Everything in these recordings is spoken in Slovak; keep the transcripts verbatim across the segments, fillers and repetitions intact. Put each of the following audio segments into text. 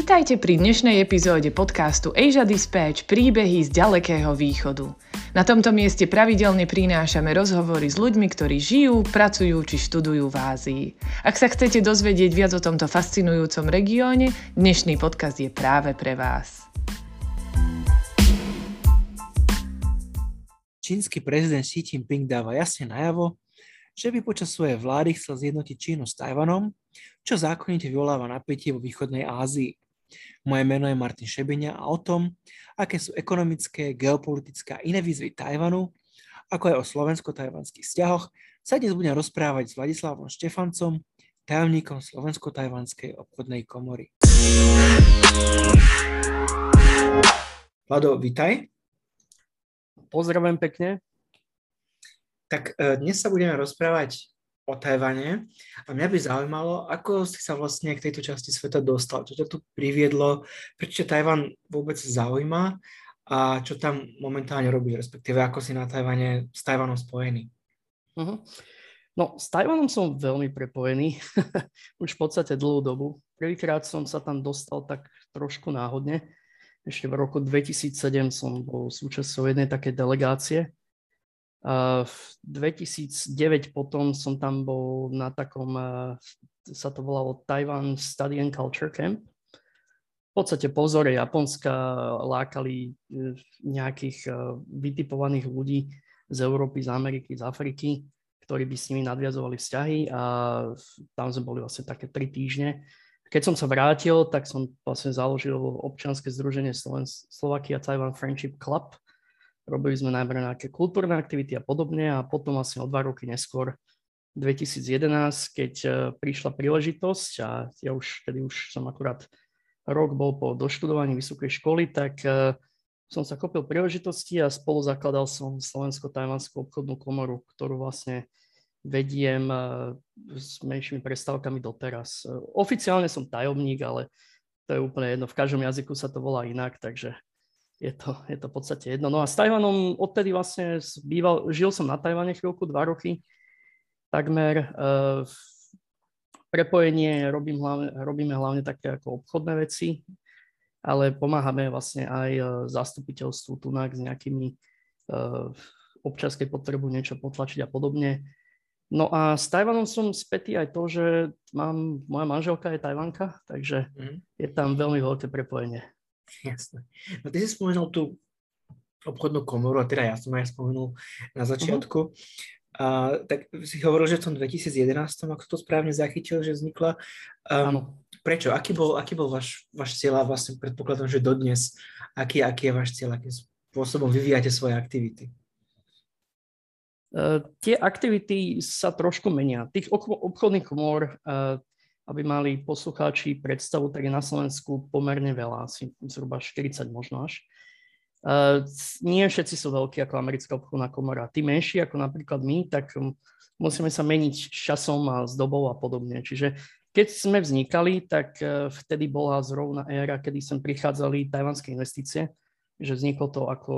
Vítajte pri dnešnej epizóde podcastu Asia Dispatch príbehy z ďalekého východu. Na tomto mieste pravidelne prinášame rozhovory s ľuďmi, ktorí žijú, pracujú či študujú v Ázii. Ak sa chcete dozvedieť viac o tomto fascinujúcom regióne, dnešný podcast je práve pre vás. Čínsky prezident Xi Jinping dáva jasne najavo, že by počas svojej vlády chcel zjednotiť Čínu s Tajvanom, čo zákonite vyvoláva napätie vo východnej Ázii. Moje meno je Martin Šebyňa a o tom, aké sú ekonomické, geopolitické a iné výzvy Tajvanu, ako aj o slovensko-tajvanských vzťahoch, sa dnes budem rozprávať s Vladislavom Štefancom, tajomníkom Slovensko-tajvanskej obchodnej komory. Vlado, vítaj. Pozdravujem pekne. Tak dnes sa budeme rozprávať o Tajvane a mňa by zaujímalo, ako si sa vlastne k tejto časti sveta dostal, čo ťa tu priviedlo, prečo Tajvan vôbec zaujíma a čo tam momentálne robíš, respektíve ako si na Tajvane s Tajvanom spojený. Uh-huh. No, s Tajvanom som veľmi prepojený, už v podstate dlhú dobu. Prvýkrát som sa tam dostal tak trošku náhodne. Ešte v roku dvetisícsedem som bol súčasťou jednej takej delegácie. Uh, v dvetisícdeväť potom som tam bol na takom, uh, sa to volalo Taiwan Study and Culture Camp. V podstate po vzore Japonska lákali uh, nejakých uh, vytipovaných ľudí z Európy, z Ameriky, z Afriky, ktorí by s nimi nadviazovali vzťahy a tam sme boli vlastne také tri týždne. Keď som sa vrátil, tak som vlastne založil občianske združenie Slovens- Slovakia Taiwan Friendship Club. Robili sme najmä nejaké kultúrne aktivity a podobne a potom vlastne o dva roky neskôr, dvetisícjedenásť, keď prišla príležitosť a ja už, tedy už som akurát rok bol po doštudovaní vysokej školy, tak som sa chopil príležitosti a spolu zakladal som Slovensko-tajvanskú obchodnú komoru, ktorú vlastne vediem s menšími prestávkami doteraz. Oficiálne som tajomník, ale to je úplne jedno, v každom jazyku sa to volá inak, takže Je to, je to v podstate jedno. No a s Tajvanom odtedy vlastne býval, žil som na Tajvane chvíľku, dva roky takmer. Uh, prepojenie robím hlavne, robíme hlavne také ako obchodné veci, ale pomáhame vlastne aj zastupiteľstvu tunák s nejakými uh, občianskej potrebu niečo potlačiť a podobne. No a s Tajvanom som spätý aj to, že mám, moja manželka je Tajvanka, takže mm. je tam veľmi veľké prepojenie. Jasné. No ty si spomenul tú obchodnú komoru, a teda ja som aj spomenul na začiatku. Uh-huh. Uh, tak si hovoril, že v tom dvetisícjedenásť, ak to správne zachytil, že vznikla. Um, prečo? Aký bol, aký bol váš, váš cieľ? A vlastne predpokladám, že dodnes. Aký, aký je váš cieľ? Akým spôsobom vyvíjate svoje aktivity? Uh, tie aktivity sa trošku menia. Tých obchodných komor... Uh, aby mali poslucháči predstavu, tak je na Slovensku pomerne veľa, asi zhruba štyridsať možno až. Uh, nie všetci sú veľkí ako americká obchodná komora. Tí menší ako napríklad my, tak musíme sa meniť časom a s dobou a podobne. Čiže keď sme vznikali, tak uh, vtedy bola zrovna éra, kedy sem prichádzali tajvanské investície, že vzniklo to ako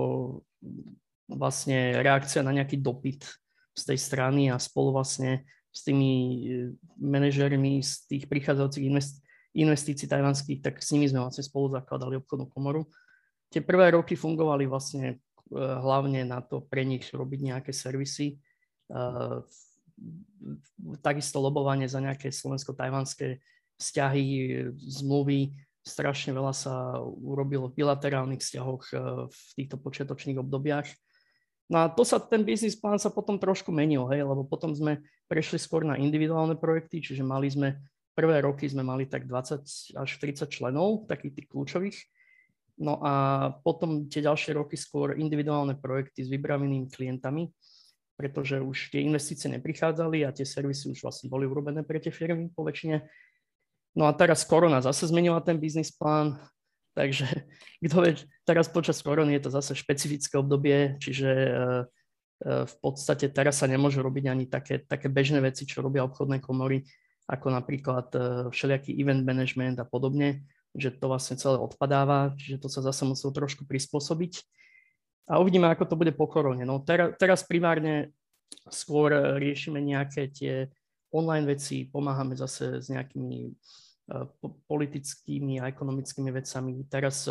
vlastne reakcia na nejaký dopyt z tej strany a spolu vlastne s tými manažérmi z tých prichádzajúcich invest- investícií tajvanských, tak s nimi sme vlastne spolu zakladali obchodnú komoru. Tie prvé roky fungovali vlastne hlavne na to pre nich robiť nejaké servisy, uh, takisto lobovanie za nejaké slovensko-tajvanské vzťahy, zmluvy. Strašne veľa sa urobilo v bilaterálnych vzťahoch uh, v týchto počiatočných obdobiach. No a to sa, ten business plán sa potom trošku menil, hej, lebo potom sme prešli skôr na individuálne projekty, čiže mali sme, prvé roky sme mali tak dvadsať až tridsať členov, takých tých kľúčových. No a potom tie ďalšie roky skôr individuálne projekty s vybranými klientami, pretože už tie investície neprichádzali a tie servisy už vlastne boli urobené pre tie firmy po väčšine. No a teraz korona zase zmenila ten business plán. Takže kto vie, teraz počas korony je to zase špecifické obdobie, čiže v podstate teraz sa nemôžu robiť ani také, také bežné veci, čo robia obchodné komory, ako napríklad všelijaký event management a podobne, že to vlastne celé odpadáva, čiže to sa zase muselo trošku prispôsobiť. A uvidíme, ako to bude po korone. No, ter- teraz primárne skôr riešime nejaké tie online veci, pomáhame zase s nejakými politickými a ekonomickými vecami. Teraz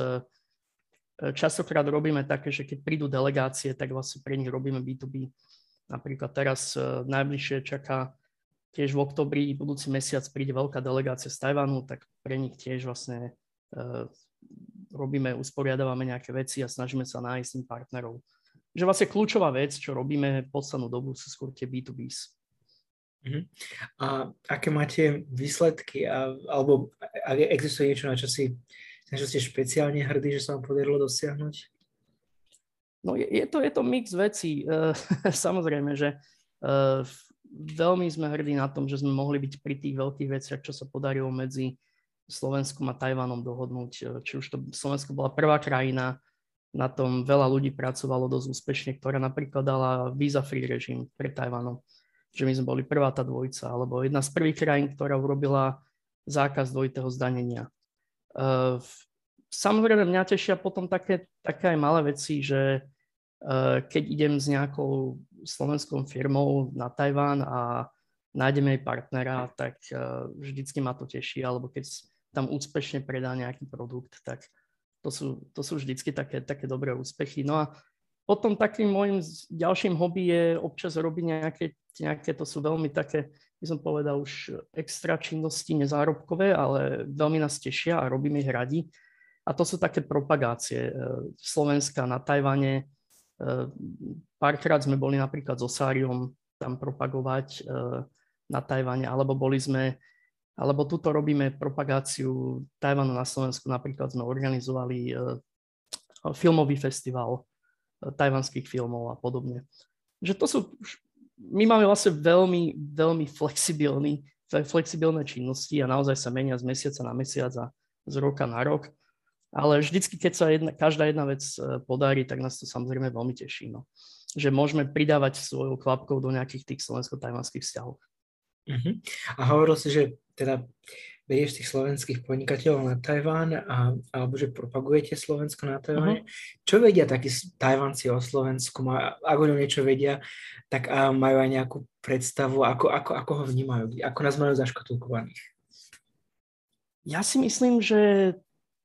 častokrát robíme také, že keď prídu delegácie, tak vlastne pre nich robíme bé dva bé. Napríklad teraz najbližšie čaká tiež v októbri, budúci mesiac príde veľká delegácia z Tajvanu, tak pre nich tiež vlastne e, robíme, usporiadávame nejaké veci a snažíme sa nájsť im partnerov. Že vlastne kľúčová vec, čo robíme v poslednú dobu, sú skôr tie bé dva bés. Uh-huh. A aké máte výsledky? A, alebo ak existuje niečo, na čo, si, na čo ste špeciálne hrdí, že sa vám podarilo dosiahnuť? No je, je, to, je to mix vecí. E, samozrejme, že e, veľmi sme hrdí na tom, že sme mohli byť pri tých veľkých veciach, čo sa podarilo medzi Slovenskom a Tajvanom dohodnúť. Či už to Slovensko bola prvá krajina, na tom veľa ľudí pracovalo dosť úspešne, ktorá napríklad dala víza-free režim pre Tajvanom. Že my sme boli prvá tá dvojica, alebo jedna z prvých krajín, ktorá urobila zákaz dvojitého zdanenia. Samozrejme mňa tešia potom také, také aj malé veci, že keď idem s nejakou slovenskou firmou na Tajván a nájdeme jej partnera, tak vždycky ma to teší, alebo keď tam úspešne predá nejaký produkt, tak to sú, to sú vždycky také, také dobré úspechy. No a potom takým môjim ďalším hobby je občas robiť nejaké, nejaké, to sú veľmi také, by som povedal, už extra činnosti nezárobkové, ale veľmi nás tešia a robíme ich radi. A to sú také propagácie Slovenska na Tajvane. Párkrát sme boli napríklad s Osáriom tam propagovať na Tajvane, alebo boli sme, alebo tuto robíme propagáciu Tajvanu na Slovensku. Napríklad sme organizovali filmový festival tajvanských filmov a podobne. Že to sú, my máme vlastne veľmi, veľmi flexibilný, flexibilné činnosti a naozaj sa menia z mesiaca na mesiac a z roka na rok. Ale vždycky, keď sa jedna, každá jedna vec podarí, tak nás to samozrejme veľmi teší. No. Že môžeme pridávať svojou klapkou do nejakých tých slovensko-tajvanských vzťahov. Uh-huh. A hovoril si, že teda berieš tých slovenských podnikateľov na Tajván a, alebo že propagujete Slovensko na Tajváne. Uh-huh. Čo vedia takí Tajvanci o Slovensku? Ak o ňom niečo vedia, tak majú aj nejakú predstavu, ako, ako, ako ho vnímajú, ako nás majú zaškatulkovaných. Ja si myslím, že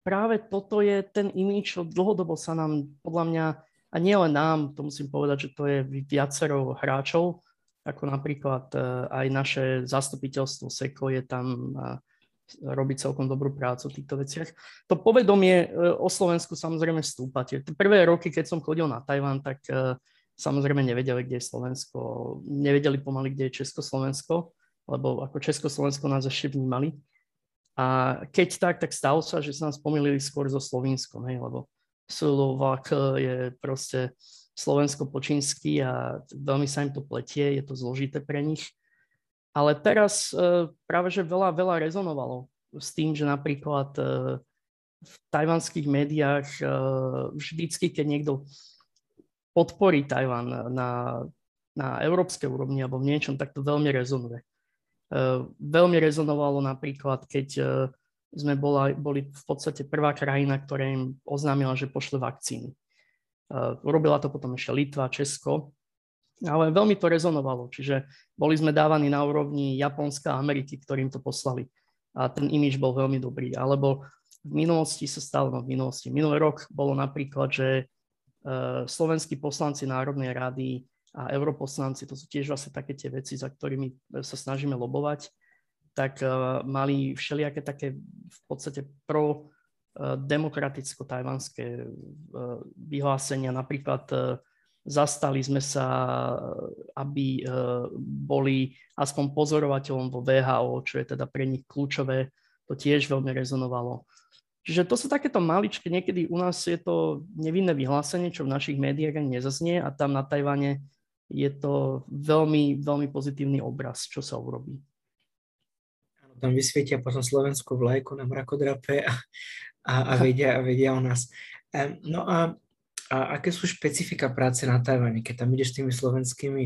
práve toto je ten imíč, čo dlhodobo sa nám, podľa mňa, a nie len nám, to musím povedať, že to je viacero hráčov, ako napríklad aj naše zastupiteľstvo SEKO je tam a robí celkom dobrú prácu v týchto veciach. To povedomie o Slovensku samozrejme vstúpa. Tie prvé roky, keď som chodil na Tajván, tak samozrejme nevedeli, kde je Slovensko, nevedeli pomaly, kde je Československo, lebo ako Československo nás ešte vnímali. A keď tak, tak stalo sa, že sa nám spomínali skôr so Slovinskom, hej, lebo Slovak je proste Slovensko po čínsky a veľmi sa im to pletie, je to zložité pre nich. Ale teraz e, práve že veľa, veľa rezonovalo s tým, že napríklad e, v tajvanských médiách e, vždycky, keď niekto podporí Tajvan na, na európskej úrovni alebo v niečom, tak to veľmi rezonuje. Uh, veľmi rezonovalo napríklad, keď uh, sme bola, boli v podstate prvá krajina, ktorá im oznámila, že pošle vakcíny. Uh, robila to potom ešte Litva, Česko, ale veľmi to rezonovalo, čiže boli sme dávaní na úrovni Japonska a Ameriky, ktorým to poslali a ten imidž bol veľmi dobrý. Alebo v minulosti sa stalo, no v minulosti, minulý rok bolo napríklad, že uh, slovenskí poslanci Národnej rady a europoslanci, to sú tiež vlastne také tie veci, za ktorými sa snažíme lobovať, tak uh, mali všelijaké také v podstate pro uh, demokraticko-tajvanské uh, vyhlásenia. Napríklad uh, zastali sme sa, aby uh, boli aspoň pozorovateľom vo vé há ó, čo je teda pre nich kľúčové, to tiež veľmi rezonovalo. Čiže to sú takéto maličké, niekedy u nás je to nevinné vyhlásenie, čo v našich médiách ani nezaznie a tam na Tajvane je to veľmi, veľmi pozitívny obraz, čo sa urobí. Áno, tam vysvietia potom slovenskú vlajku na mrakodrape a, a, a, vedia, a vedia o nás. Um, no a, a aké sú špecifika práce na Tajvane, keď tam ideš s tými slovenskými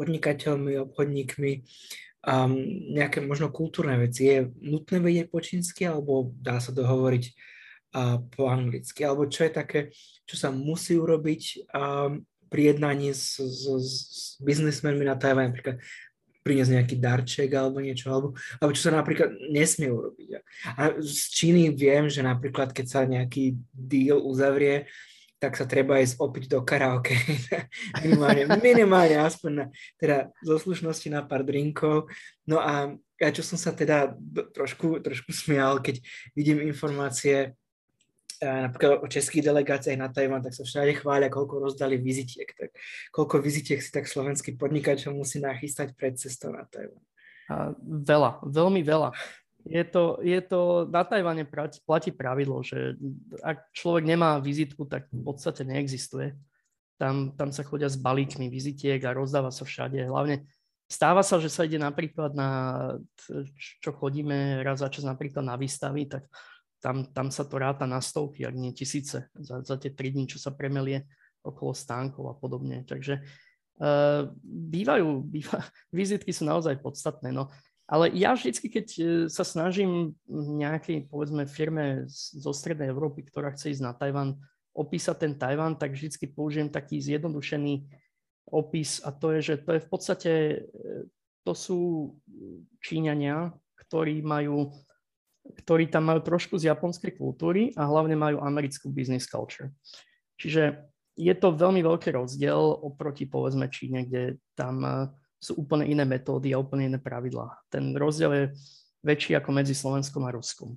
podnikateľmi, obchodníkmi, um, nejaké možno kultúrne veci? Je nutné vedieť po čínsky, alebo dá sa dohovoriť uh, po anglicky? Alebo čo je také, čo sa musí urobiť um, pri jednaní s, s, s biznismenmi na Tajvane, napríklad priniesť nejaký darček alebo niečo, alebo, alebo čo sa napríklad nesmie urobiť. A z Číny viem, že napríklad, keď sa nejaký deal uzavrie, tak sa treba ísť opiť do karaoke. minimálne, minimálne, aspoň na, teda zo slušnosti na pár drinkov. No a ja čo som sa teda trošku, trošku smial, keď vidím informácie napríklad o českých delegáciách na Tajvan, tak sa všade chvália, koľko rozdali vizitiek. Tak koľko vizitiek si tak slovenský podnikateľ musí nachystať pred cestou na Tajvan? Veľa, veľmi veľa. Je to, je to, na Tajvane platí pravidlo, že ak človek nemá vizitku, tak v podstate neexistuje. Tam, tam sa chodia s balíkmi vizitiek a rozdáva sa všade. Hlavne stáva sa, že sa ide napríklad na, čo chodíme raz za čas napríklad na výstavy, tak Tam, tam sa to ráta na stovky, ak nie tisíce, za, za tie tri dní, čo sa premelie okolo stánkov a podobne. Takže uh, bývajú, býva, vizitky sú naozaj podstatné. No. Ale ja vždycky, keď sa snažím nejakej, povedzme, firme zo Strednej Európy, ktorá chce ísť na Tajvan, opísať ten Tajvan, tak vždycky použijem taký zjednodušený opis a to je, že to je v podstate, to sú Číňania, ktorí majú... ktorí tam majú trošku z japonskej kultúry a hlavne majú americkú business culture. Čiže je to veľmi veľký rozdiel oproti, povedzme, Číne, kde tam sú úplne iné metódy a úplne iné pravidlá. Ten rozdiel je väčší ako medzi Slovenskom a Ruskom.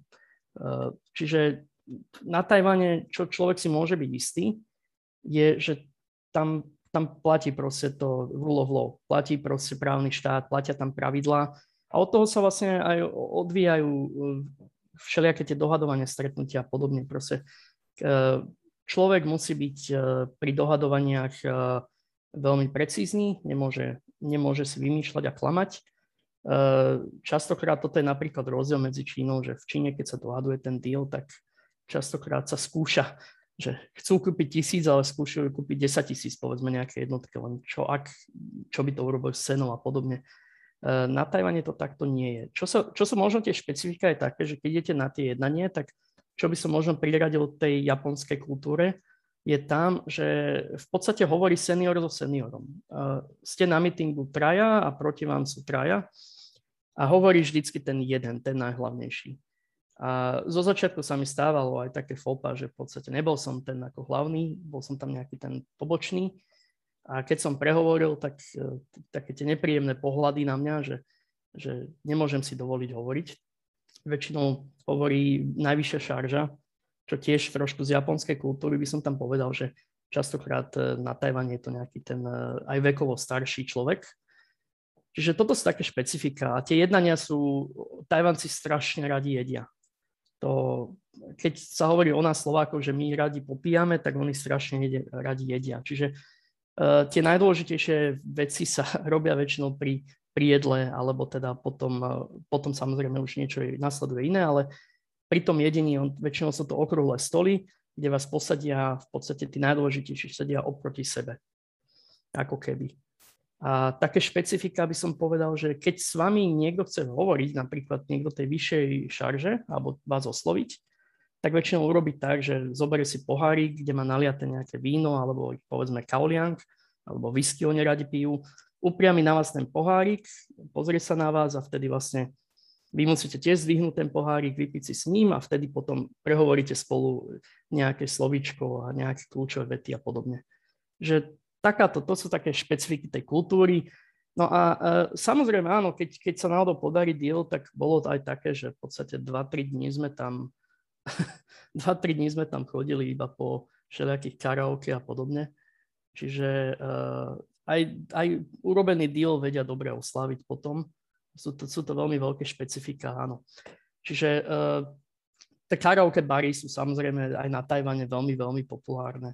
Čiže na Tajvane, čo človek si môže byť istý, je, že tam, tam platí proste to rule of law, platí proste právny štát, platia tam pravidlá. A od toho sa vlastne aj odvíjajú všelijaké tie dohadovania, stretnutia a podobne. Proste človek musí byť pri dohadovaniach veľmi precízny, nemôže, nemôže si vymýšľať a klamať. Častokrát toto je napríklad rozdiel medzi Čínou, že v Číne, keď sa dohaduje ten deal, tak častokrát sa skúša, že chcú kúpiť tisíc, ale skúšajú kúpiť desaťtisíc, povedzme nejaké jednotky, len čo, ak, čo by to urobil s cenou a podobne. Na Tajvane to takto nie je. Čo sa, čo sa možno tie špecifika je také, že keď idete na tie jednanie, tak čo by som možno priradil tej japonskej kultúre, je tam, že v podstate hovorí senior so seniorom. Uh, ste na meetingu traja a proti vám sú traja a hovorí vždycky ten jeden, ten najhlavnejší. A zo začiatku sa mi stávalo aj také fopa, že v podstate nebol som ten ako hlavný, bol som tam nejaký ten pobočný. A keď som prehovoril, tak také tie nepríjemné pohľady na mňa, že, že nemôžem si dovoliť hovoriť. Väčšinou hovorí najvyššia šarža, čo tiež trošku z japonskej kultúry by som tam povedal, že častokrát na Tajvane je to nejaký ten aj vekovo starší človek. Čiže toto sú také špecifika. A tie jednania sú, Tajvanci strašne radi jedia. To, keď sa hovorí o nás Slovákov, že my radi popíjame, tak oni strašne jedia, radi jedia. Čiže Uh, tie najdôležitejšie veci sa robia väčšinou pri, pri jedle, alebo teda potom, uh, potom samozrejme už niečo nasleduje iné, ale pri tom jedení on, väčšinou sú to okrúhle stoly, kde vás posadia v podstate tí najdôležitejší sedia oproti sebe, ako keby. A také špecifika by som povedal, že keď s vami niekto chce hovoriť, napríklad niekto tej vyššej šarže, alebo vás osloviť, tak väčšinou urobiť tak, že zoberie si pohárik, kde má naliate nejaké víno, alebo povedzme kauliang, alebo whisky oni radi pijú, upriami na vás ten pohárik, pozrie sa na vás a vtedy vlastne vy musíte tiež zdvihnúť ten pohárik, vypiť si s ním a vtedy potom prehovoríte spolu nejaké slovíčko a nejaké kľúčové vety a podobne. Že takáto, to sú také špecifiky tej kultúry. No a e, samozrejme áno, keď, keď sa náhodou podarí deal, tak bolo to aj také, že v podstate dva tri dní sme tam dva tri dní sme tam chodili iba po všelijakých karaoke a podobne. Čiže uh, aj, aj urobený deal vedia dobre osláviť potom. Sú to, sú to veľmi veľké špecifika, áno. Čiže uh, tie karaoke bary sú samozrejme aj na Tajvane veľmi, veľmi populárne.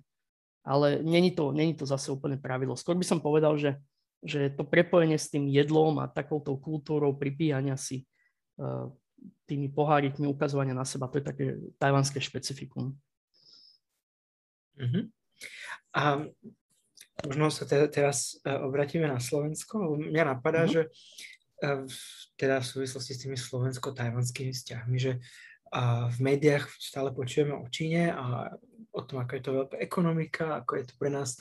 Ale neni to, neni to zase úplne pravidlo. Skôr by som povedal, že, že to prepojenie s tým jedlom a takouto kultúrou pripíjania si uh, tými pohárikmi ukazovania na seba. To je také tajvanské špecifikum. Uh-huh. A možno sa te- teraz obratíme na Slovensko. Mňa napadá, uh-huh. že v, teda v súvislosti s tými slovensko-tajvanskými vzťahmi, že a v médiách stále počujeme o Číne a o tom, ako je to veľká ekonomika, ako je to pre nás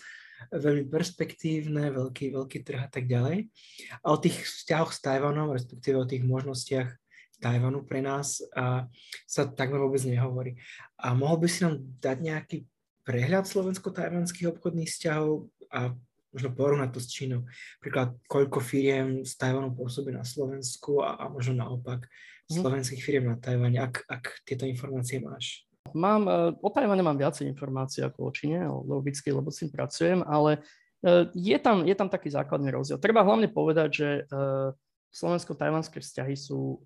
veľmi perspektívne, veľký, veľký trh a tak ďalej. A o tých vzťahoch s Tajvanom, respektíve o tých možnostiach Tajvanu pre nás a sa takmer vôbec nehovorí. A mohol by si nám dať nejaký prehľad slovensko-tajvanských obchodných vzťahov a možno porovnať to s Čínou? Napríklad, koľko firiem z Tajvanu pôsobí na Slovensku a, a možno naopak slovenských firiem na Tajvane, ak, ak tieto informácie máš? Mám, o Tajvane mám viacej informácií ako o Číne, logicky, lebo s tým pracujem, ale je tam, je tam taký základný rozdiel. Treba hlavne povedať, že slovensko-tajvanské vzťahy sú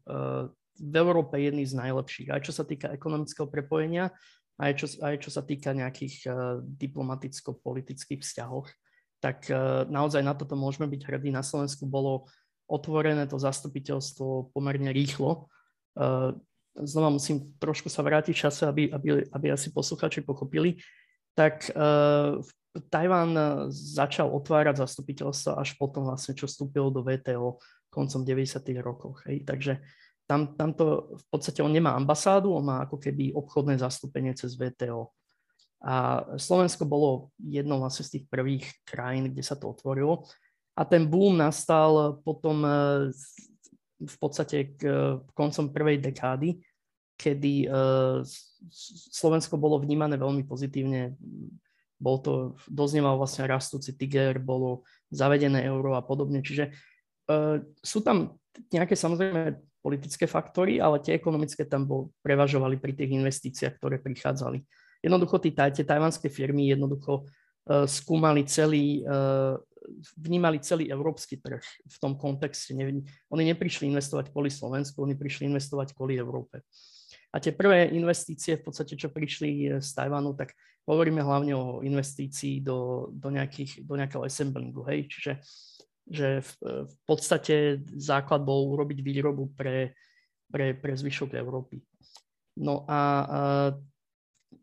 v Európe jedný z najlepších, aj čo sa týka ekonomického prepojenia, aj čo, aj čo sa týka nejakých diplomaticko-politických vzťahov. Tak naozaj na toto môžeme byť hrdí. Na Slovensku bolo otvorené to zastupiteľstvo pomerne rýchlo. Znova musím trošku sa vrátiť v čase, aby, aby, aby asi posluchači pochopili, tak uh, Tajván začal otvárať zastupiteľstvo až potom vlastne, čo vstúpil do vé té ó koncom deväťdesiatych rokov. Hej. Takže tam, tam to v podstate on nemá ambasádu, on má ako keby obchodné zastúpenie cez vé té ó. A Slovensko bolo jednou vlastne z tých prvých krajín, kde sa to otvorilo. A ten boom nastal potom uh, v podstate k koncom prvej dekády, kedy Slovensko bolo vnímané veľmi pozitívne. Bol to, doznieval vlastne rastúci tiger, bolo zavedené euro a podobne. Čiže sú tam nejaké samozrejme politické faktory, ale tie ekonomické tam bol, prevažovali pri tých investíciách, ktoré prichádzali. Jednoducho tí, tie tajvanské firmy jednoducho skúmali celý... vnímali celý európsky trh v tom kontexte. Oni neprišli investovať kvôli Slovensku, oni prišli investovať kvôli Európe. A tie prvé investície, v podstate, čo prišli z Tajvanu, tak hovoríme hlavne o investícii do, do, nejakých, do nejakého assemblingu. Hej? Čiže že v, v podstate základ bol urobiť výrobu pre, pre, pre zvyšok Európy. No a, a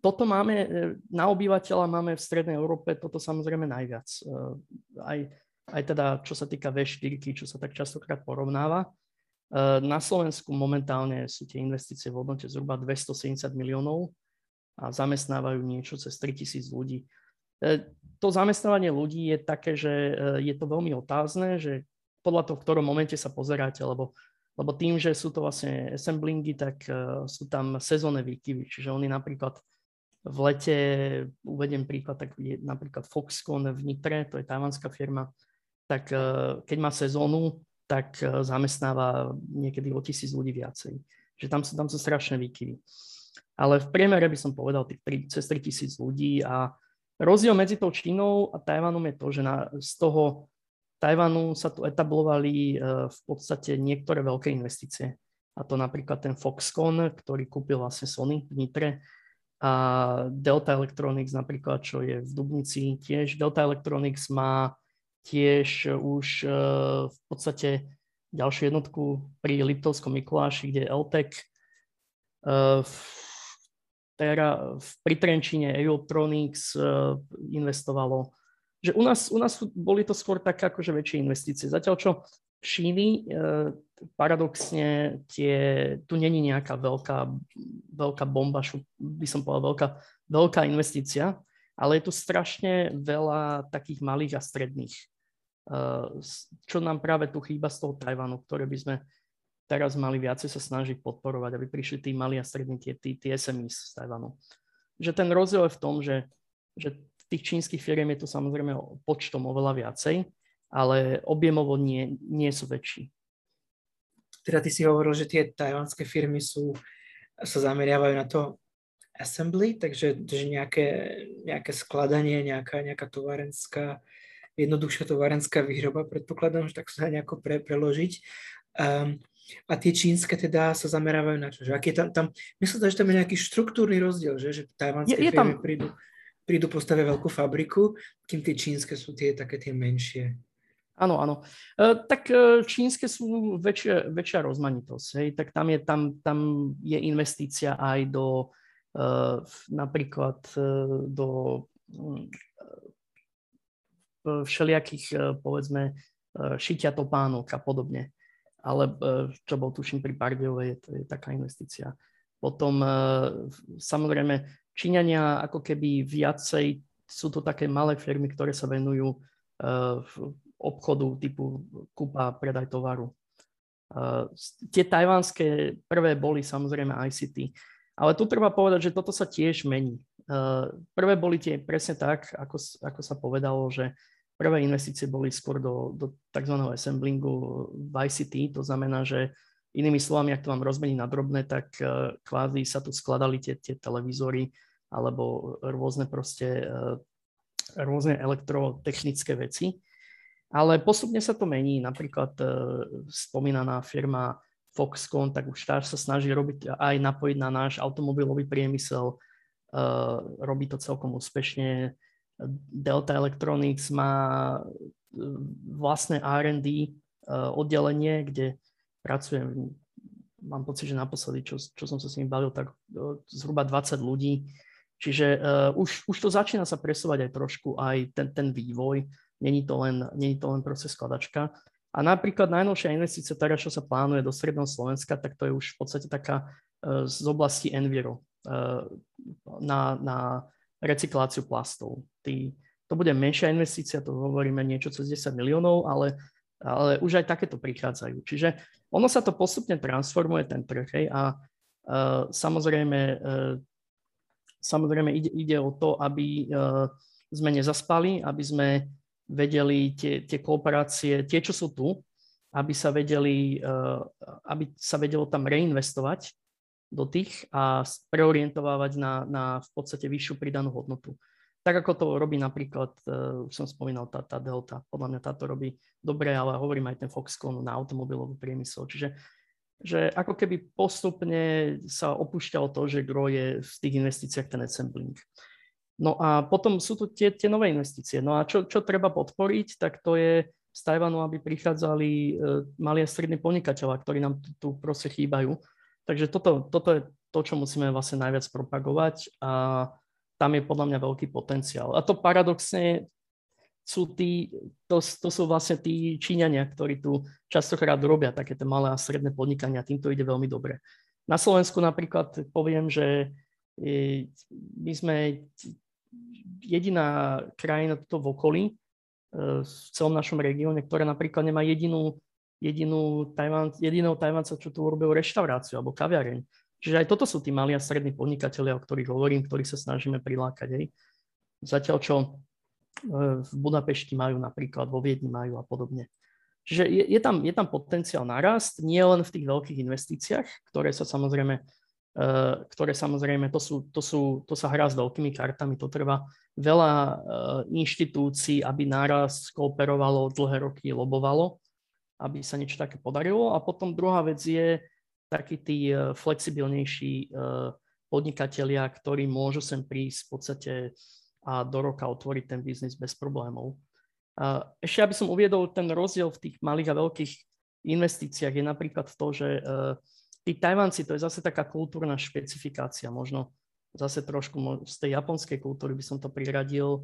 toto máme, na obyvateľa máme v strednej Európe, toto samozrejme najviac. Aj, aj teda, čo sa týka vé štyri, čo sa tak častokrát porovnáva. Na Slovensku momentálne sú tie investície v hodnote zhruba dvestosedemdesiat miliónov a zamestnávajú niečo cez tritisíc ľudí. To zamestnávanie ľudí je také, že je to veľmi otázne, že podľa toho, v ktorom momente sa pozeráte, lebo lebo tým, že sú to vlastne assemblingy, tak sú tam sezónne výkyvy. Čiže oni napríklad v lete, uvediem príklad, tak je napríklad Foxconn v Nitre, to je tajvanská firma, tak keď má sezónu, tak zamestnáva niekedy o tisíc ľudí viacej. Čiže tam sú, tam sú strašné výkyvy. Ale v priemere by som povedal tých tri, cez tritisíc ľudí a rozdiel medzi tou Čínou a Tajvanom je to, že na, z toho Tajvanu sa tu etablovali v podstate niektoré veľké investície. A to napríklad ten Foxconn, ktorý kúpil vlastne Sony v Nitre, a Delta Electronics napríklad, čo je v Dubnici tiež. Delta Electronics má tiež už v podstate ďalšiu jednotku pri Liptovskom Mikuláši, kde je Eltec. Pri Trenčíne Eultronics investovalo. Že u nás, u nás boli to skôr také akože väčšie investície. Zatiaľ čo v Číne e, paradoxne tie, tu není nejaká veľká, veľká bomba, by som povedal veľká, veľká investícia, ale je tu strašne veľa takých malých a stredných, e, čo nám práve tu chýba z toho Tajvanu, ktoré by sme teraz mali viacej sa snažiť podporovať, aby prišli tí malí a strední, tie, tí, tí es em í z Tajvanu. Že ten rozdiel je v tom, že, že tých čínskych firiem je to samozrejme počtom oveľa viacej, ale objemovo nie, nie sú väčší. Teda ty si hovoril, že tie tajvanské firmy sú, sa zameriavajú na to assembly, takže že nejaké, nejaké skladanie, nejaká, nejaká tovarenská, jednoduchšia tovarenská výroba, predpokladám, že tak sa nejako pre, preložiť. Um, a tie čínske teda sa zamerávajú na čo? Že aký je tam, tam, myslím, že tam je nejaký štruktúrny rozdiel, že, že tajvanské je, je firmy tam... prídu... prídu postavia veľkú fabriku, kým tie čínske sú tie také tie menšie. Áno, áno. E, tak čínske sú väčšia, väčšia rozmanitosť. Hej. Tak tam je, tam, tam je investícia aj do e, napríklad do e, všelijakých, povedzme, šitia topánok a podobne. Ale čo bol tuším pri Bardiove, je, je taká investícia. Potom e, samozrejme Číňania ako keby viacej sú to také malé firmy, ktoré sa venujú uh, obchodu typu kúpa, predaj tovaru. Uh, tie tajvanské prvé boli samozrejme í cé té, ale tu treba povedať, že toto sa tiež mení. Uh, prvé boli tie presne tak, ako, ako sa povedalo, že prvé investície boli skôr do, do tzv. Assemblingu v í cé té, to znamená, že inými slovami, ak to vám rozmení na drobné, tak uh, kvázi sa tu skladali tie, tie televízory alebo rôzne proste uh, rôzne elektrotechnické veci. Ale postupne sa to mení, napríklad e, spomínaná firma Foxconn, tak už tá sa snaží robiť aj napojiť na náš automobilový priemysel, e, robí to celkom úspešne. Delta Electronics má vlastné er end dí e, oddelenie, kde pracujem, mám pocit, že naposledy, čo, čo som sa s nimi bavil, tak e, zhruba dvadsať ľudí. Čiže e, už, už to začína sa presovať aj trošku, aj ten, ten vývoj. Není to len, není to len proces skladačka. A napríklad najnovšia investícia, ktorá čo sa plánuje do stredného Slovenska, tak to je už v podstate taká e, z oblasti Enviro e, na, na recykláciu plastov. Tý, to bude menšia investícia, to hovoríme niečo cez desať miliónov, ale, ale už aj takéto prichádzajú. Čiže ono sa to postupne transformuje, ten trh. Hej, a e, samozrejme, e, samozrejme ide, ide o to, aby e, sme nezaspali, aby sme vedeli tie, tie kooperácie, tie, čo sú tu, aby sa vedeli, aby sa vedelo tam reinvestovať do tých a preorientovávať na, na v podstate vyššiu pridanú hodnotu. Tak ako to robí napríklad, už som spomínal, tá, tá Delta, podľa mňa táto robí dobre, ale hovorím aj ten Foxconn na automobilový priemysel. Čiže že ako keby postupne sa opúšťalo to, že gro je v tých investíciách ten assembling. No a potom sú tu tie, tie nové investície. No a čo, čo treba podporiť, tak to je z Tajvanu, aby prichádzali e, malí a strední podnikatelia, ktorí nám tu, tu proste chýbajú. Takže toto, toto je to, čo musíme vlastne najviac propagovať a tam je podľa mňa veľký potenciál. A to paradoxne sú tí, to, to sú vlastne tí Číňania, ktorí tu častokrát robia takéto malé a stredné podnikania. Týmto ide veľmi dobre. Na Slovensku napríklad poviem, že e, my sme jediná krajina tuto v okolí, v celom našom regióne, ktorá napríklad nemá jedinú, jedinú Tajvan, jediného Tajvanca, čo tu urobil reštauráciu alebo kaviareň. Čiže aj toto sú tí malí a strední podnikatelia, o ktorých hovorím, ktorých sa snažíme prilákať. Hej. Zatiaľ, čo v Budapešti majú napríklad, vo Viedni majú a podobne. Čiže je, je, tam, je tam potenciál narast, nie len v tých veľkých investíciách, ktoré sa samozrejme ktoré samozrejme, to, sú, to, sú, to sa hrá s veľkými kartami, to treba veľa inštitúcií, aby naraz kooperovalo, dlhé roky lobovalo, aby sa niečo také podarilo. A potom druhá vec je takí tí flexibilnejší podnikatelia, ktorí môžu sem prísť v podstate a do roka otvoriť ten biznis bez problémov. Ešte aby som uviedol ten rozdiel v tých malých a veľkých investíciách je napríklad to, že tí Tajvanci, to je zase taká kultúrna špecifikácia, možno zase trošku z tej japonskej kultúry by som to priradil,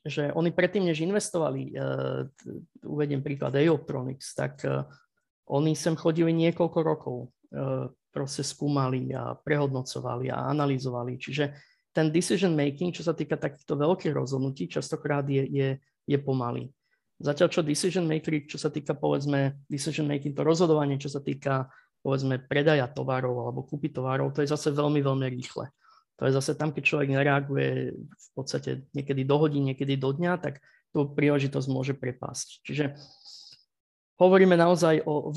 že oni predtým, než investovali, uvediem príklad Eultronics, tak oni sem chodili niekoľko rokov, proste skúmali a prehodnocovali a analyzovali. Čiže ten decision making, čo sa týka takýchto veľkých rozhodnutí, častokrát je, je, je pomalý. Zatiaľ, čo decision making, čo sa týka, povedzme, decision making, to rozhodovanie, čo sa týka, povedzme, predaja tovarov alebo kúpy tovarov, to je zase veľmi, veľmi rýchle. To je zase tam, keď človek nereaguje v podstate niekedy do hodín, niekedy do dňa, tak tú príležitosť môže prepásť. Čiže hovoríme naozaj o,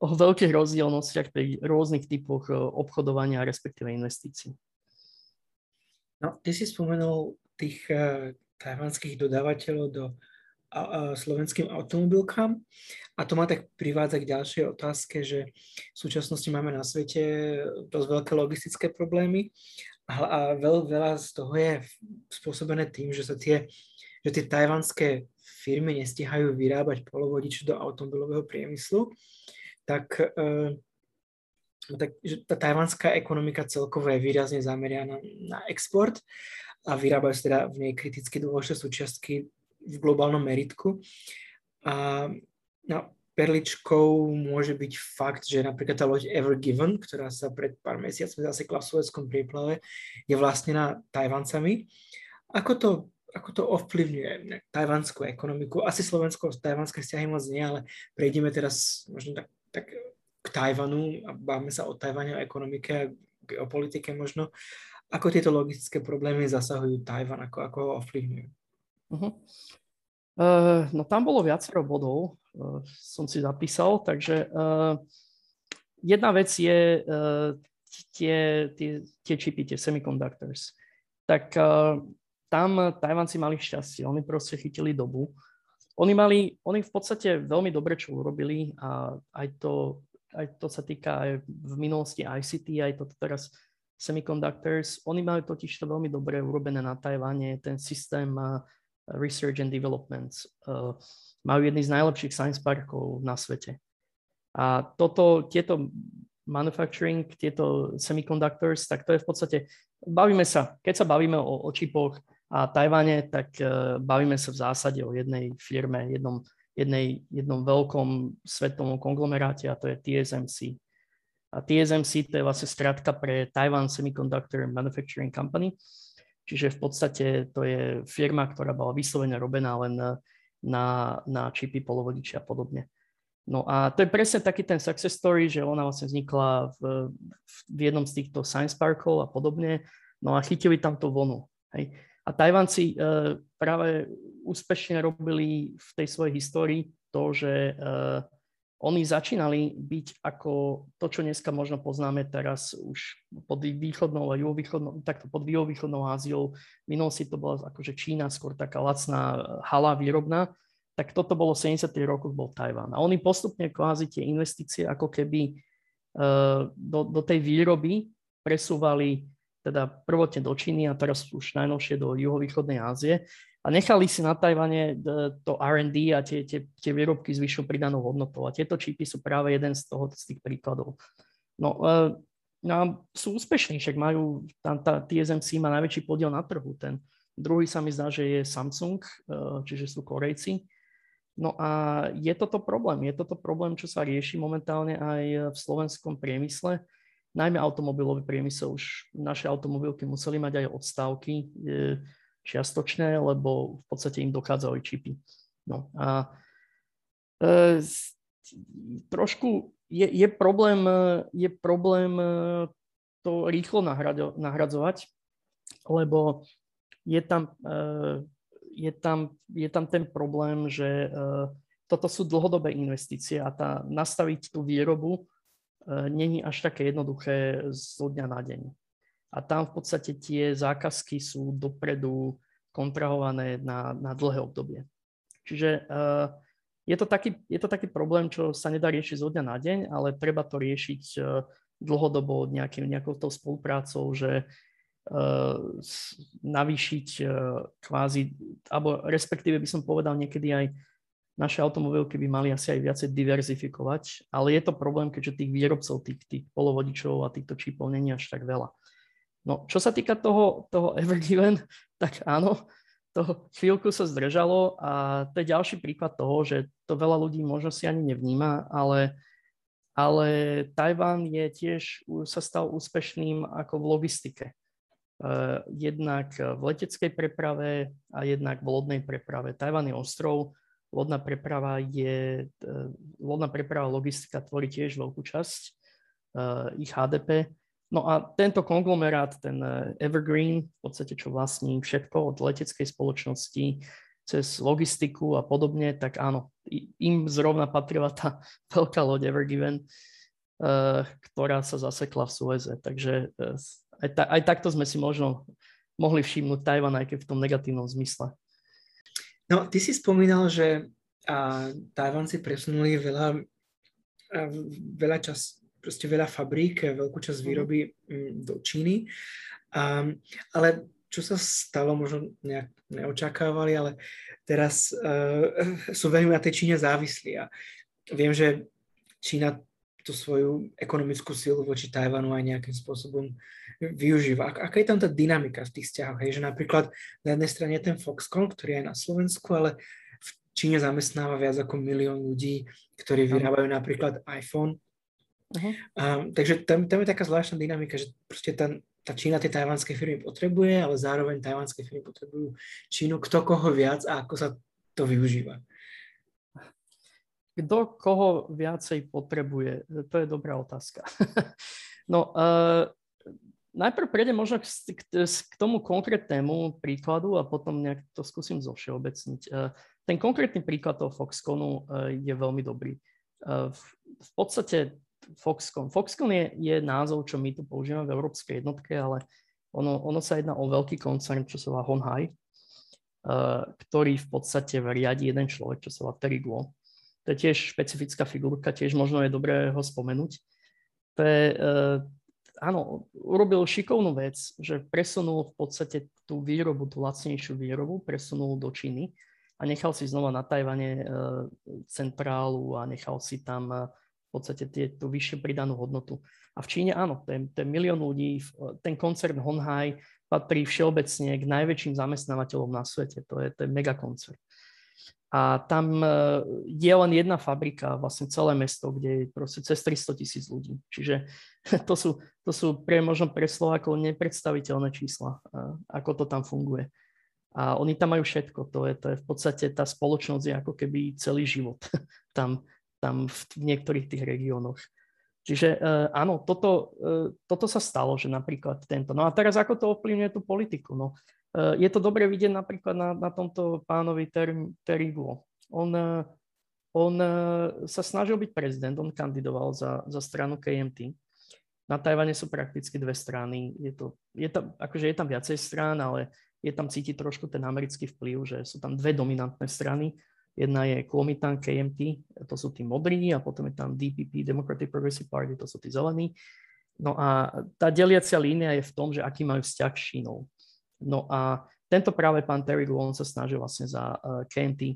o veľkých rozdielnostiach pri rôznych typoch obchodovania a respektíve investícií. No, ty si spomenul tých uh, tajvanských dodávateľov do A slovenským automobilkám. A to ma tak privádza k ďalšej otázke, že v súčasnosti máme na svete dosť veľké logistické problémy a veľ, veľa z toho je spôsobené tým, že sa tie, že tie tajvanské firmy nestíhajú vyrábať polovodiče do automobilového priemyslu. Tak, tak tá tajvanská ekonomika celkovo je výrazne zamerianá na export a vyrábajú sa teda v nej kriticky dôležité súčiastky v globálnom meritku. A no, perličkou môže byť fakt, že napríklad tá loď Ever Given, ktorá sa pred pár mesiacmi zasekla v Suezskom príplave, je vlastnená Tajvancami. Ako to, ako to ovplyvňuje tajvanskú ekonomiku? Asi slovensko-tajvanské vzťahy moc nie, ale prejdeme teraz možno tak, tak k Tajvanu a bavme sa o Tajvane, o ekonomike a geopolitike možno. Ako tieto logistické problémy zasahujú Tajvan, ako, ako ho ovplyvňujú? Uh-huh. Uh, no tam bolo viacero bodov. Som si zapísal, takže uh, jedna vec je uh, tie, tie, tie čipy, tie semiconductors. Tak uh, tam Tajvanci mali šťastie, oni proste chytili dobu. Oni mali, oni v podstate veľmi dobre čo urobili a aj to, aj to sa týka aj v minulosti í cé té, aj to teraz semiconductors. Oni majú totiž to veľmi dobre urobené na Tajvane, ten systém uh, research and development. Uh, majú jedný z najlepších science parkov na svete. A toto, tieto manufacturing, tieto semiconductors, tak to je v podstate, bavíme sa, keď sa bavíme o, o čipoch a Tajvane, tak uh, bavíme sa v zásade o jednej firme, jednom, jednej, jednom veľkom svetovom konglomeráte, a to je T S M C. A T S M C to je vlastne skratka pre Taiwan Semiconductor Manufacturing Company, čiže v podstate to je firma, ktorá bola vyslovene robená len na, na čipy, polovodiče a podobne. No a to je presne taký ten success story, že ona vlastne vznikla v, v jednom z týchto science parkov a podobne, no a chytili tam tú vlnu. Hej. A Tajvanci e, práve úspešne robili v tej svojej histórii to, že e, oni začínali byť ako to, čo dneska možno poznáme teraz už pod východnou a juhovýchodnou, takto pod juhovýchodnou Áziou. V minulosti to bola akože Čína, skôr taká lacná hala výrobná. Tak toto bolo v sedemdesiatych rokoch, bol Tajván. A oni postupne kvázi tie investície ako keby uh, do, do tej výroby presúvali teda prvotne do Číny a teraz už najnovšie do juhovýchodnej Ázie. A nechali si na Tajvane to er end dí a tie, tie, tie výrobky s vyššou pridanou hodnotou. A tieto čipy sú práve jeden z, toho, z tých príkladov. No, uh, no sú úspešní, však majú, tam tá T S M C má najväčší podiel na trhu. Ten druhý sa mi zdá, že je Samsung, uh, čiže sú Korejci. No a je toto problém. Je toto problém, čo sa rieši momentálne aj v slovenskom priemysle. Najmä automobilový priemysel. Už naše automobilky museli mať aj odstávky čiastočné, lebo v podstate im dokázali čipy. No a e, trošku je, je, problém, je problém to rýchlo nahrado, nahradzovať, lebo je tam... E, Je tam, je tam ten problém, že uh, toto sú dlhodobé investície a tá, nastaviť tú výrobu uh, není až také jednoduché zo dňa na deň. A tam v podstate tie zákazky sú dopredu kontrahované na, na dlhé obdobie. Čiže uh, je, to taký, je to taký problém, čo sa nedá riešiť zo dňa na deň, ale treba to riešiť uh, dlhodobo nejakým, nejakou tou spoluprácou, že Uh, navýšiť uh, kvázi, alebo respektíve by som povedal, niekedy aj naše automobilky by mali asi aj viacej diverzifikovať, ale je to problém, keďže tých výrobcov, tých, tých polovodičov a týchto čipov není až tak veľa. No, čo sa týka toho, toho Ever Given, tak áno, to chvíľku sa zdržalo a to je ďalší príklad toho, že to veľa ľudí možno si ani nevníma, ale ale Tajván je tiež, sa stal úspešným ako v logistike. Uh, jednak v leteckej preprave a jednak v lodnej preprave. Tajvan je ostrov, lodná preprava je, uh, lodná preprava logistika tvorí tiež veľkú časť uh, ich há dé pé. No a tento konglomerát, ten uh, Evergreen, v podstate čo vlastní všetko od leteckej spoločnosti cez logistiku a podobne, tak áno, im zrovna patrila tá veľká loď Ever Given, uh, ktorá sa zasekla v Sueze. Takže uh, Aj, ta, aj takto sme si možno mohli všimnúť Tajvan, aj keď v tom negatívnom zmysle. No, ty si spomínal, že a, Tajvanci presunuli veľa, a, veľa čas, proste veľa fabrík, veľkú časť výroby mm. do Číny, a, ale čo sa stalo, možno nejak neočakávali, ale teraz e, sú veľmi na tej Číne závislí a viem, že Čína tú svoju ekonomickú silu voči Tajvanu aj nejakým spôsobom využíva. Aká je tam tá dynamika v tých vzťahoch? Hej? Že napríklad na jednej strane je ten Foxconn, ktorý je na Slovensku, ale v Číne zamestnáva viac ako milión ľudí, ktorí vyrábajú napríklad iPhone. Uh-huh. Um, takže tam, tam je taká zvláštna dynamika, že proste tá, tá Čína tie tajvanské firmy potrebuje, ale zároveň tajvanské firmy potrebujú Čínu, kto koho viac a ako sa to využíva. Kto koho viacej potrebuje? To je dobrá otázka. No, uh, najprv prejdem možno k, k, k tomu konkrétnemu príkladu a potom nejak to skúsim zovšeobecniť. Uh, ten konkrétny príklad toho Foxconnu uh, je veľmi dobrý. Uh, v, v podstate Foxconn. Foxconn je, je názov, čo my tu používame v európskej jednotke, ale ono, ono sa jedná o veľký koncern, čo sa volá Hon Hai, uh, ktorý v podstate riadi jeden človek, čo sa volá Terry Guo. To je tiež špecifická figurka, tiež možno je dobré ho spomenúť. To je, uh, áno, urobil šikovnú vec, že presunul v podstate tú výrobu, tú lacnejšiu výrobu, presunul do Číny a nechal si znova na Tajvane uh, centrálu a nechal si tam... Uh, v podstate tú vyššie pridanú hodnotu. A v Číne áno, ten, ten milión ľudí, ten koncern Hon Hai patrí všeobecne k najväčším zamestnávateľom na svete. To je ten megakoncern. A tam je len jedna fabrika, vlastne celé mesto, kde je proste cez tristotisíc ľudí. Čiže to sú, to sú pre, možno pre Slovákov nepredstaviteľné čísla, ako to tam funguje. A oni tam majú všetko. To je, to je v podstate tá spoločnosť je ako keby celý život tam tam v niektorých tých regiónoch. Čiže uh, áno, toto, uh, toto sa stalo, že napríklad tento. No a teraz ako to ovplyvňuje tú politiku? No, uh, je to dobre vidieť napríklad na, na tomto pánovi Terry Guo. On, uh, on uh, sa snažil byť prezident, on kandidoval za, za stranu ká em té. Na Tajvane sú prakticky dve strany. Je, to, je, tam, akože je tam viacej strán, ale je tam cítiť trošku ten americký vplyv, že sú tam dve dominantné strany. Jedna je Kuomintang, ká em té, to sú tí modrí, a potom je tam dé pé pé, Democratic Progressive Party, to sú tí zelení. No a tá deliacia línia je v tom, že aký majú vzťah s Čínou. No a tento práve pán Terry Guo, on sa snažil vlastne za ká em té,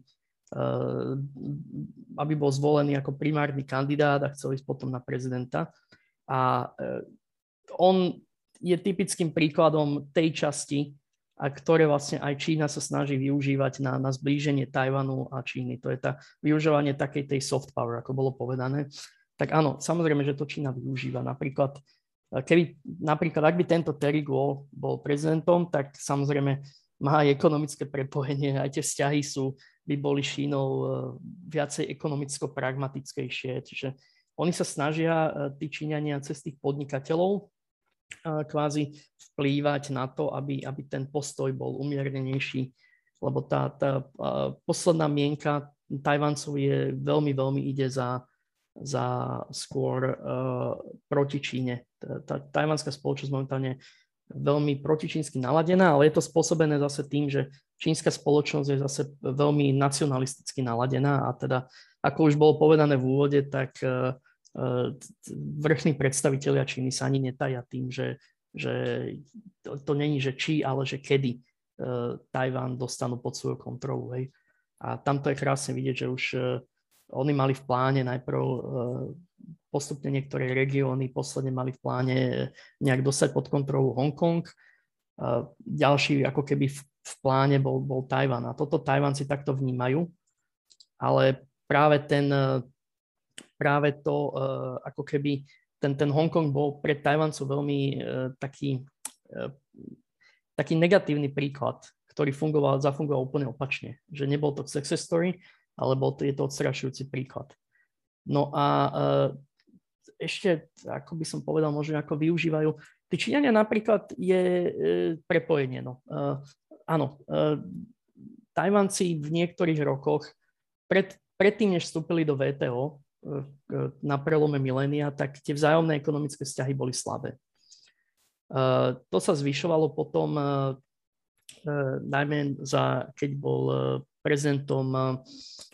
aby bol zvolený ako primárny kandidát a chcel ísť potom na prezidenta. A on je typickým príkladom tej časti, a ktoré vlastne aj Čína sa snaží využívať na, na zblíženie Tajvanu a Číny. To je tá využívanie takej tej soft power, ako bolo povedané. Tak áno, samozrejme, že to Čína využíva. Napríklad, keby, napríklad ak by tento Terry Guo bol prezidentom, tak samozrejme má aj ekonomické prepojenie, aj tie vzťahy sú, by boli Čínou viacej ekonomicko-pragmatickejšie. Čiže oni sa snažia, tí Číňania, cez tých podnikateľov, kvázi vplývať na to, aby, aby ten postoj bol umiernenejší, lebo tá, tá posledná mienka Tajvancov je veľmi, veľmi ide za, za skôr uh, proti Číne. Tá tajvanská spoločnosť momentálne veľmi protičínsky naladená, ale je to spôsobené zase tým, že čínska spoločnosť je zase veľmi nacionalisticky naladená a teda, ako už bolo povedané v úvode, tak... Uh, vrchní predstavitelia Číny sa ani netajia tým, že, že to, to není, že či, ale že kedy uh, Tajván dostanú pod svoju kontrolu. Hej. A tamto je krásne vidieť, že už uh, oni mali v pláne najprv uh, postupne niektoré regióny, posledne mali v pláne nejak dostať pod kontrolu Hongkong. Uh, ďalší ako keby v, v pláne bol, bol Tajván. A toto Tajvanci takto vnímajú, ale práve ten... Uh, Práve to, uh, ako keby ten, ten Hongkong bol pre Tajvancov veľmi uh, taký, uh, taký negatívny príklad, ktorý fungoval, zafungoval úplne opačne. Že nebol to success story, ale bol to, je to odstrašujúci príklad. No a uh, ešte, ako by som povedal, možno ako využívajú. Tí Číňania napríklad je uh, prepojenie. No. Uh, áno, uh, Tajvanci v niektorých rokoch, pred, predtým, než vstúpili do vé té ó, na prelome milénia, tak tie vzájomné ekonomické vzťahy boli slabé. To sa zvyšovalo potom najmä za, keď bol prezidentom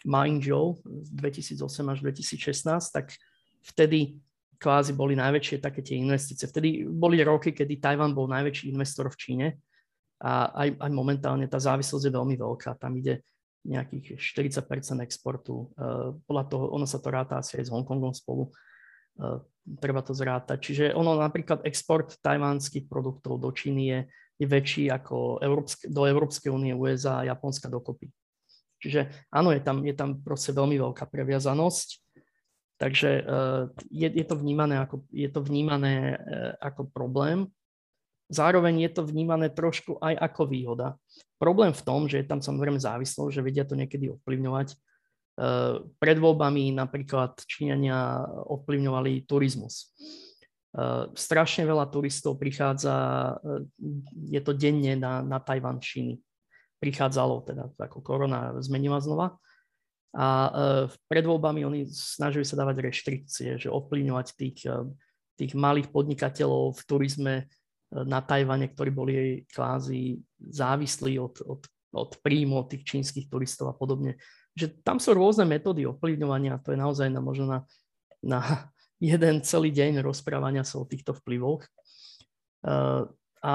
Ma Ying-jeou v dvetisícosem až dvetisícšestnásť, tak vtedy kvázi boli najväčšie také tie investície. Vtedy boli roky, kedy Tajvan bol najväčší investor v Číne a aj, aj momentálne tá závislosť je veľmi veľká. Tam ide nejakých štyridsať percent exportu. Podľa toho, ono sa to ráta asi aj s Hongkongom spolu. Treba to zrátať. Čiže ono napríklad export tajvanských produktov do Číny je, je väčší ako Európske, do Európskej únie, ú es á a Japonska dokopy. Čiže áno, je tam, je tam proste veľmi veľká previazanosť, takže je, je, to vnímané ako, je to vnímané ako problém. Zároveň je to vnímané trošku aj ako výhoda. Problém v tom, že je tam samozrejme závislosť, že vedia to niekedy ovplyvňovať. Pred voľbami napríklad Číňania ovplyvňovali turizmus. Strašne veľa turistov prichádza, je to denne na, na Tajvan Číny. Prichádzalo, teda ako korona zmenila znova. A e, pred voľbami oni snažili sa dávať reštrikcie, že ovplyvňovať tých, tých malých podnikateľov v turizme na Tajvane, ktorí boli kvázi závislí od, od, od príjmov tých čínskych turistov a podobne. Že tam sú rôzne metódy ovplyvňovania, to je naozaj na, možno na, na jeden celý deň rozprávania sa o týchto vplyvoch. E, a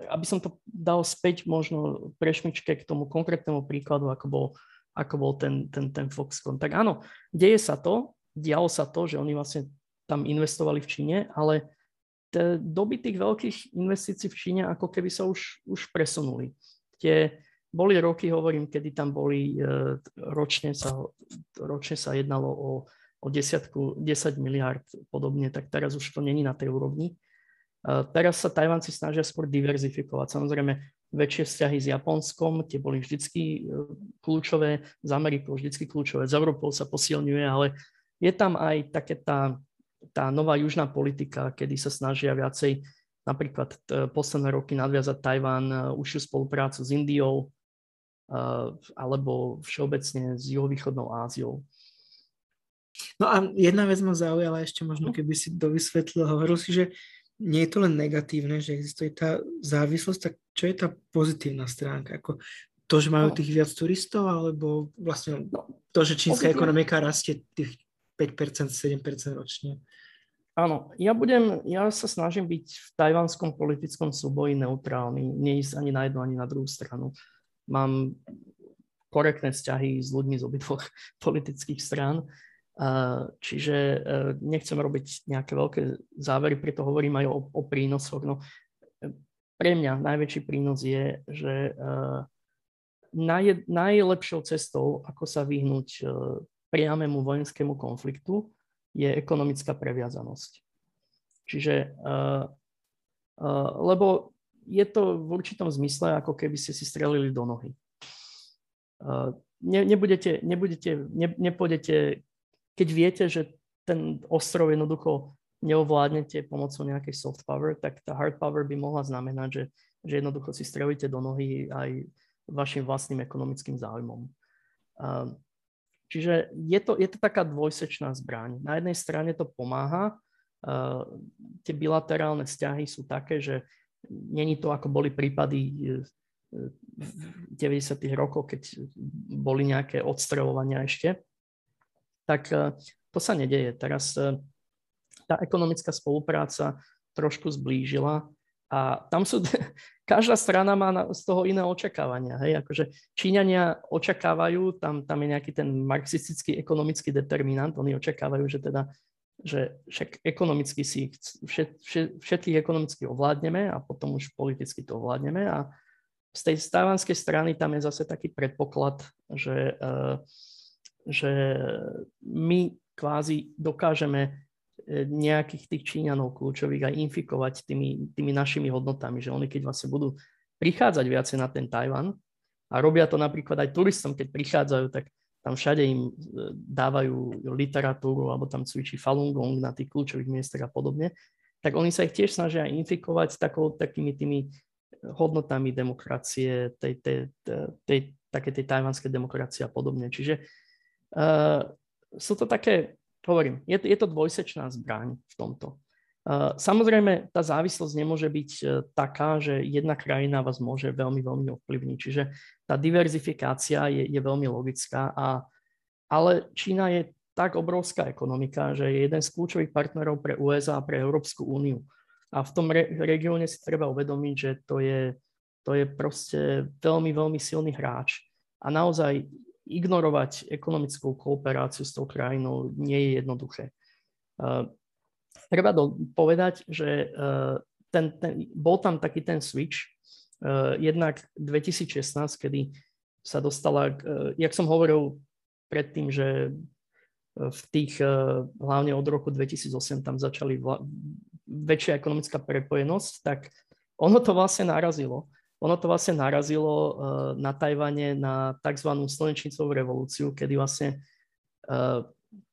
aby som to dal späť možno prešmičke k tomu konkrétnemu príkladu, ako bol, ako bol ten, ten, ten Foxconn. Tak áno, deje sa to, dialo sa to, že oni vlastne tam investovali v Číne, ale t- doby tých veľkých investícií v Číne ako keby sa už, už presunuli. Tie boli roky, hovorím, kedy tam boli, e, ročne, sa, ročne sa jednalo o, o desiatku, desať miliárd podobne, tak teraz už to není na tej úrovni. Teraz sa Tajvanci snažia skôr diverzifikovať. Samozrejme, väčšie vzťahy s Japonskom, tie boli vždycky kľúčové, z Amerikou vždycky kľúčové, z Európou sa posilňuje, ale je tam aj také tá, tá nová južná politika, kedy sa snažia viacej, napríklad posledné roky nadviazať Tajvan, užšiu spoluprácu s Indiou alebo všeobecne s juhovýchodnou Áziou. No a jedna vec ma zaujala ešte možno, keby si dovysvetlil, hovoril si, že nie je to len negatívne, že existuje tá závislosť, tak čo je tá pozitívna stránka? Ako to, že majú tých viac turistov, alebo vlastne to, že čínska ekonomika rastie tých päť percent, sedem percent ročne? Áno, ja budem, ja sa snažím byť v tajvanskom politickom súboji neutrálny, neísť ani na jednu, ani na druhú stranu. Mám korektné vzťahy s ľuďmi z obidvoch politických strán. Čiže nechcem robiť nejaké veľké závery, preto hovorím aj o, o prínosoch. No, pre mňa najväčší prínos je, že naj, najlepšou cestou, ako sa vyhnúť priamému vojenskému konfliktu, je ekonomická previazanosť. Čiže, lebo je to v určitom zmysle, ako keby ste si strelili do nohy. Ne, nebudete, nebudete, ne, nepôjdete keď viete, že ten ostrov jednoducho neovládnete pomocou nejakej soft power, tak tá hard power by mohla znamenať, že, že jednoducho si strelíte do nohy aj vašim vlastným ekonomickým záujmom. Čiže je to, je to taká dvojsečná zbraň. Na jednej strane to pomáha, tie bilaterálne vzťahy sú také, že není to, ako boli prípady v deväťdesiatych rokoch, keď boli nejaké odstreľovania ešte, tak to sa nedeje. Teraz tá ekonomická spolupráca trošku zblížila a tam sú, každá strana má z toho iné očakávania. Hej? Akože Číňania očakávajú, tam, tam je nejaký ten marxistický ekonomický determinant, oni očakávajú, že teda, že však ekonomicky si všet, všet, všetkých ekonomicky ovládneme a potom už politicky to ovládneme a z tej tajvanskej strany tam je zase taký predpoklad, že že my kvázi dokážeme nejakých tých Číňanov kľúčových aj infikovať tými, tými našimi hodnotami, že oni keď vlastne budú prichádzať viacej na ten Tajvan a robia to napríklad aj turistom, keď prichádzajú, tak tam všade im dávajú literatúru alebo tam cvičí Falun Gong na tých kľúčových miestach a podobne, tak oni sa ich tiež snažia infikovať takou, takými tými hodnotami demokracie, tej, tej, tej, tej, také tej tajvanskej demokracie a podobne. Čiže Uh, sú to také, hovorím, je to, je to dvojsečná zbraň v tomto. Uh, samozrejme, tá závislosť nemôže byť uh, taká, že jedna krajina vás môže veľmi, veľmi ovplyvniť. Čiže tá diverzifikácia je, je veľmi logická, a, ale Čína je tak obrovská ekonomika, že je jeden z kľúčových partnerov pre ú es á a pre Európsku úniu. A v tom re- regióne si treba uvedomiť, že to je, to je proste veľmi, veľmi silný hráč. A naozaj ignorovať ekonomickú kooperáciu s tou krajinou nie je jednoduché. Uh, treba do, povedať, že uh, ten, ten, bol tam taký ten switch, uh, jednak dvetisícšestnásť, kedy sa dostala, jak som hovoril predtým, že v tých, hlavne od roku dvetisíc osem, tam začali vla, väčšia ekonomická prepojenosť, tak ono to vlastne narazilo. Ono to vlastne narazilo na Tajvane na tzv. Slnečnicovú revolúciu, kedy vlastne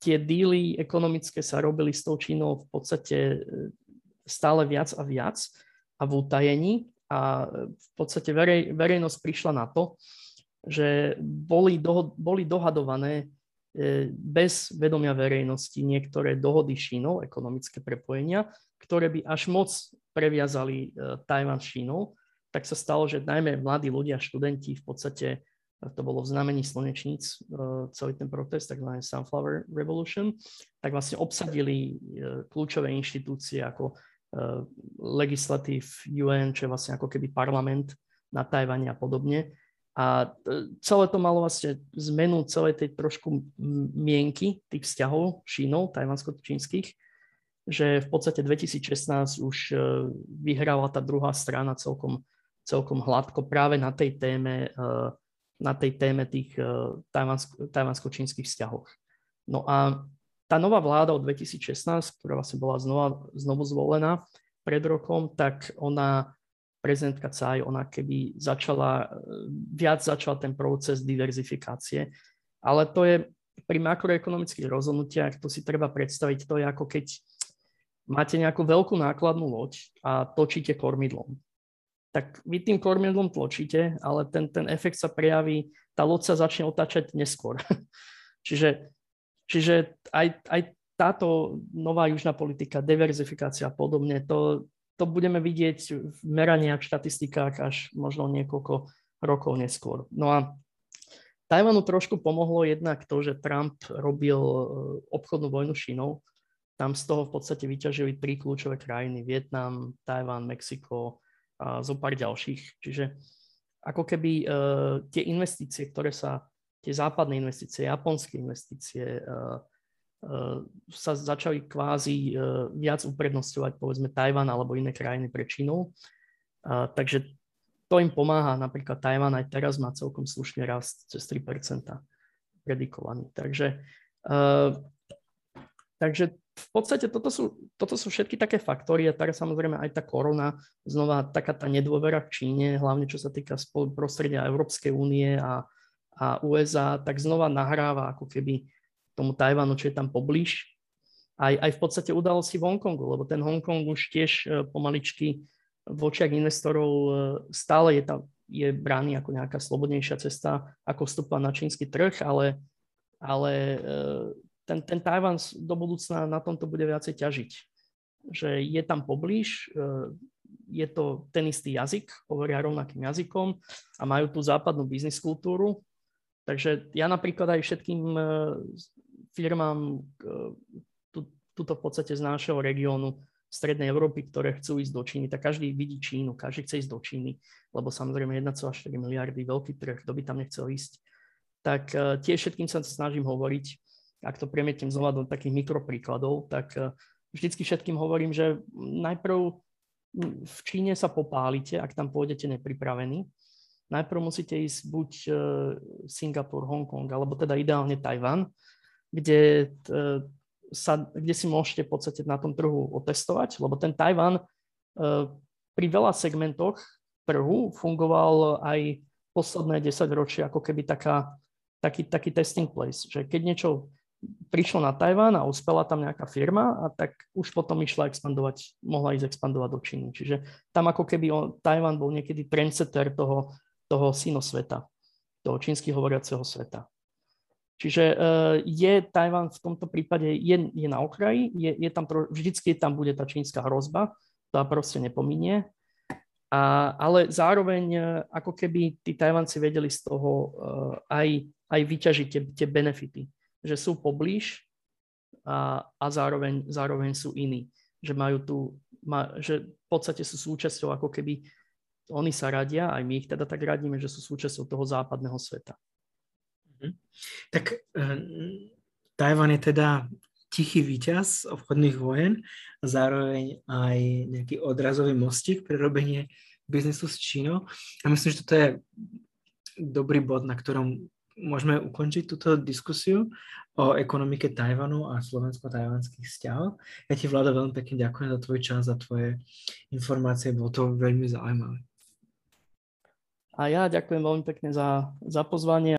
tie díly ekonomické sa robili s tou Čínou v podstate stále viac a viac a v utajení. A v podstate verej, verejnosť prišla na to, že boli, doho- boli dohadované bez vedomia verejnosti niektoré dohody s Čínou, ekonomické prepojenia, ktoré by až moc previazali Tajvan s Čínou. Tak sa stalo, že najmä mladí ľudia, študenti, v podstate to bolo v znamení slnečníc, celý ten protest, takzvaný Sunflower Revolution, tak vlastne obsadili kľúčové inštitúcie ako legislatív U N, čo je vlastne ako keby parlament na Tajvane a podobne. A celé to malo vlastne zmenu celej tej trošku mienky tých vzťahov Čínou, tajvansko-čínskych, že v podstate dvetisíc šestnásť už vyhrala tá druhá strana celkom, celkom hladko práve na tej téme, na tej téme tých tajvansko-čínskych vzťahov. No a tá nová vláda od dvetisíc šestnásť, ktorá vlastne bola znova, znovu zvolená pred rokom, tak ona prezidentka Cai, ona keby začala, viac začala ten proces diverzifikácie. Ale to je pri makroekonomických rozhodnutiach, to si treba predstaviť, to je ako keď máte nejakú veľkú nákladnú loď a točíte kormidlom. Tak vy tým kormidlom tločíte, ale ten, ten efekt sa prejaví, tá loď sa začne otáčať neskôr. čiže čiže aj, aj táto nová južná politika, diverzifikácia a podobne, to To budeme vidieť v meraniach, v štatistikách až možno niekoľko rokov neskôr. No a Tajvanu trošku pomohlo jednak to, že Trump robil obchodnú vojnu s Čínou. Tam z toho v podstate vyťažili tri kľúčové krajiny. Vietnam, Tajvan, Mexiko a zo pár ďalších. Čiže ako keby e, tie investície, ktoré sa, tie západné investície, japonské investície, e, sa začali kvázi viac uprednostňovať povedzme Tajvan alebo iné krajiny pre Čínu. Takže to im pomáha. Napríklad Tajvan aj teraz má celkom slušný rast cez tri percentá predikovaný. Takže, takže v podstate toto sú, toto sú všetky také faktory a teraz samozrejme aj tá korona, znova taká tá nedôvera v Číne, hlavne čo sa týka prostredia Európskej únie a, a U S A, tak znova nahráva ako keby tomu Tajvanu, čo je tam poblíž. Aj, aj v podstate udalosti v Hongkongu, lebo ten Hongkong už tiež pomaličky v očiach investorov stále je, tam, je brány ako nejaká slobodnejšia cesta, ako vstupovať na čínsky trh, ale, ale ten, ten Tajvan do budúcna na tomto bude viacej ťažiť. Že je tam poblíž, je to ten istý jazyk, hovoria rovnakým jazykom a majú tú západnú biznis kultúru. Takže ja napríklad aj všetkým firmám tuto v podstate z nášho regiónu Strednej Európy, ktoré chcú ísť do Číny, tak každý vidí Čínu, každý chce ísť do Číny, lebo samozrejme jedna celá štyri miliardy, veľký trh, kto by tam nechcel ísť. Tak tiež všetkým sa snažím hovoriť, ak to premietnem znova do takých mikropríkladov, tak vždycky všetkým hovorím, že najprv v Číne sa popálite, ak tam pôjdete nepripravení. Najprv musíte ísť buď Singapur, Hongkong, alebo teda ideálne Tajvan, kde, sa, kde si môžete v podstate na tom trhu otestovať, lebo ten Tajvan pri veľa segmentoch trhu fungoval aj posledné desaťročia ako keby taká, taký, taký testing place, že keď niečo prišlo na Tajvan a uspela tam nejaká firma, a tak už potom išla expandovať, mohla ísť expandovať do Číny. Čiže tam ako keby on, Tajvan bol niekedy trendsetter toho toho sinosveta, toho čínsky hovoriaceho sveta. Čiže je Tajvan v tomto prípade, je, je na okraji, je, je tam, vždycky tam bude tá čínska hrozba, tá proste nepominie, a, ale zároveň ako keby tí Tajvanci vedeli z toho aj, aj vyťažiť tie, tie benefity, že sú poblíž a, a zároveň, zároveň sú iní, že majú tu, ma, že v podstate sú súčasťou ako keby. Oni sa radia, aj my ich teda tak radíme, že sú súčasťou toho západného sveta. Tak Tajvan je teda tichý víťaz obchodných vojen a zároveň aj nejaký odrazový mostík pre robenie biznesu s Čínou. A myslím, že toto je dobrý bod, na ktorom môžeme ukončiť túto diskusiu o ekonomike Tajvanu a slovensko-tajvanských vzťahov. Ja ti, Vlado, veľmi pekne ďakujem za tvoj čas, za tvoje informácie, bolo to veľmi zaujímavé. A ja ďakujem veľmi pekne za, za pozvanie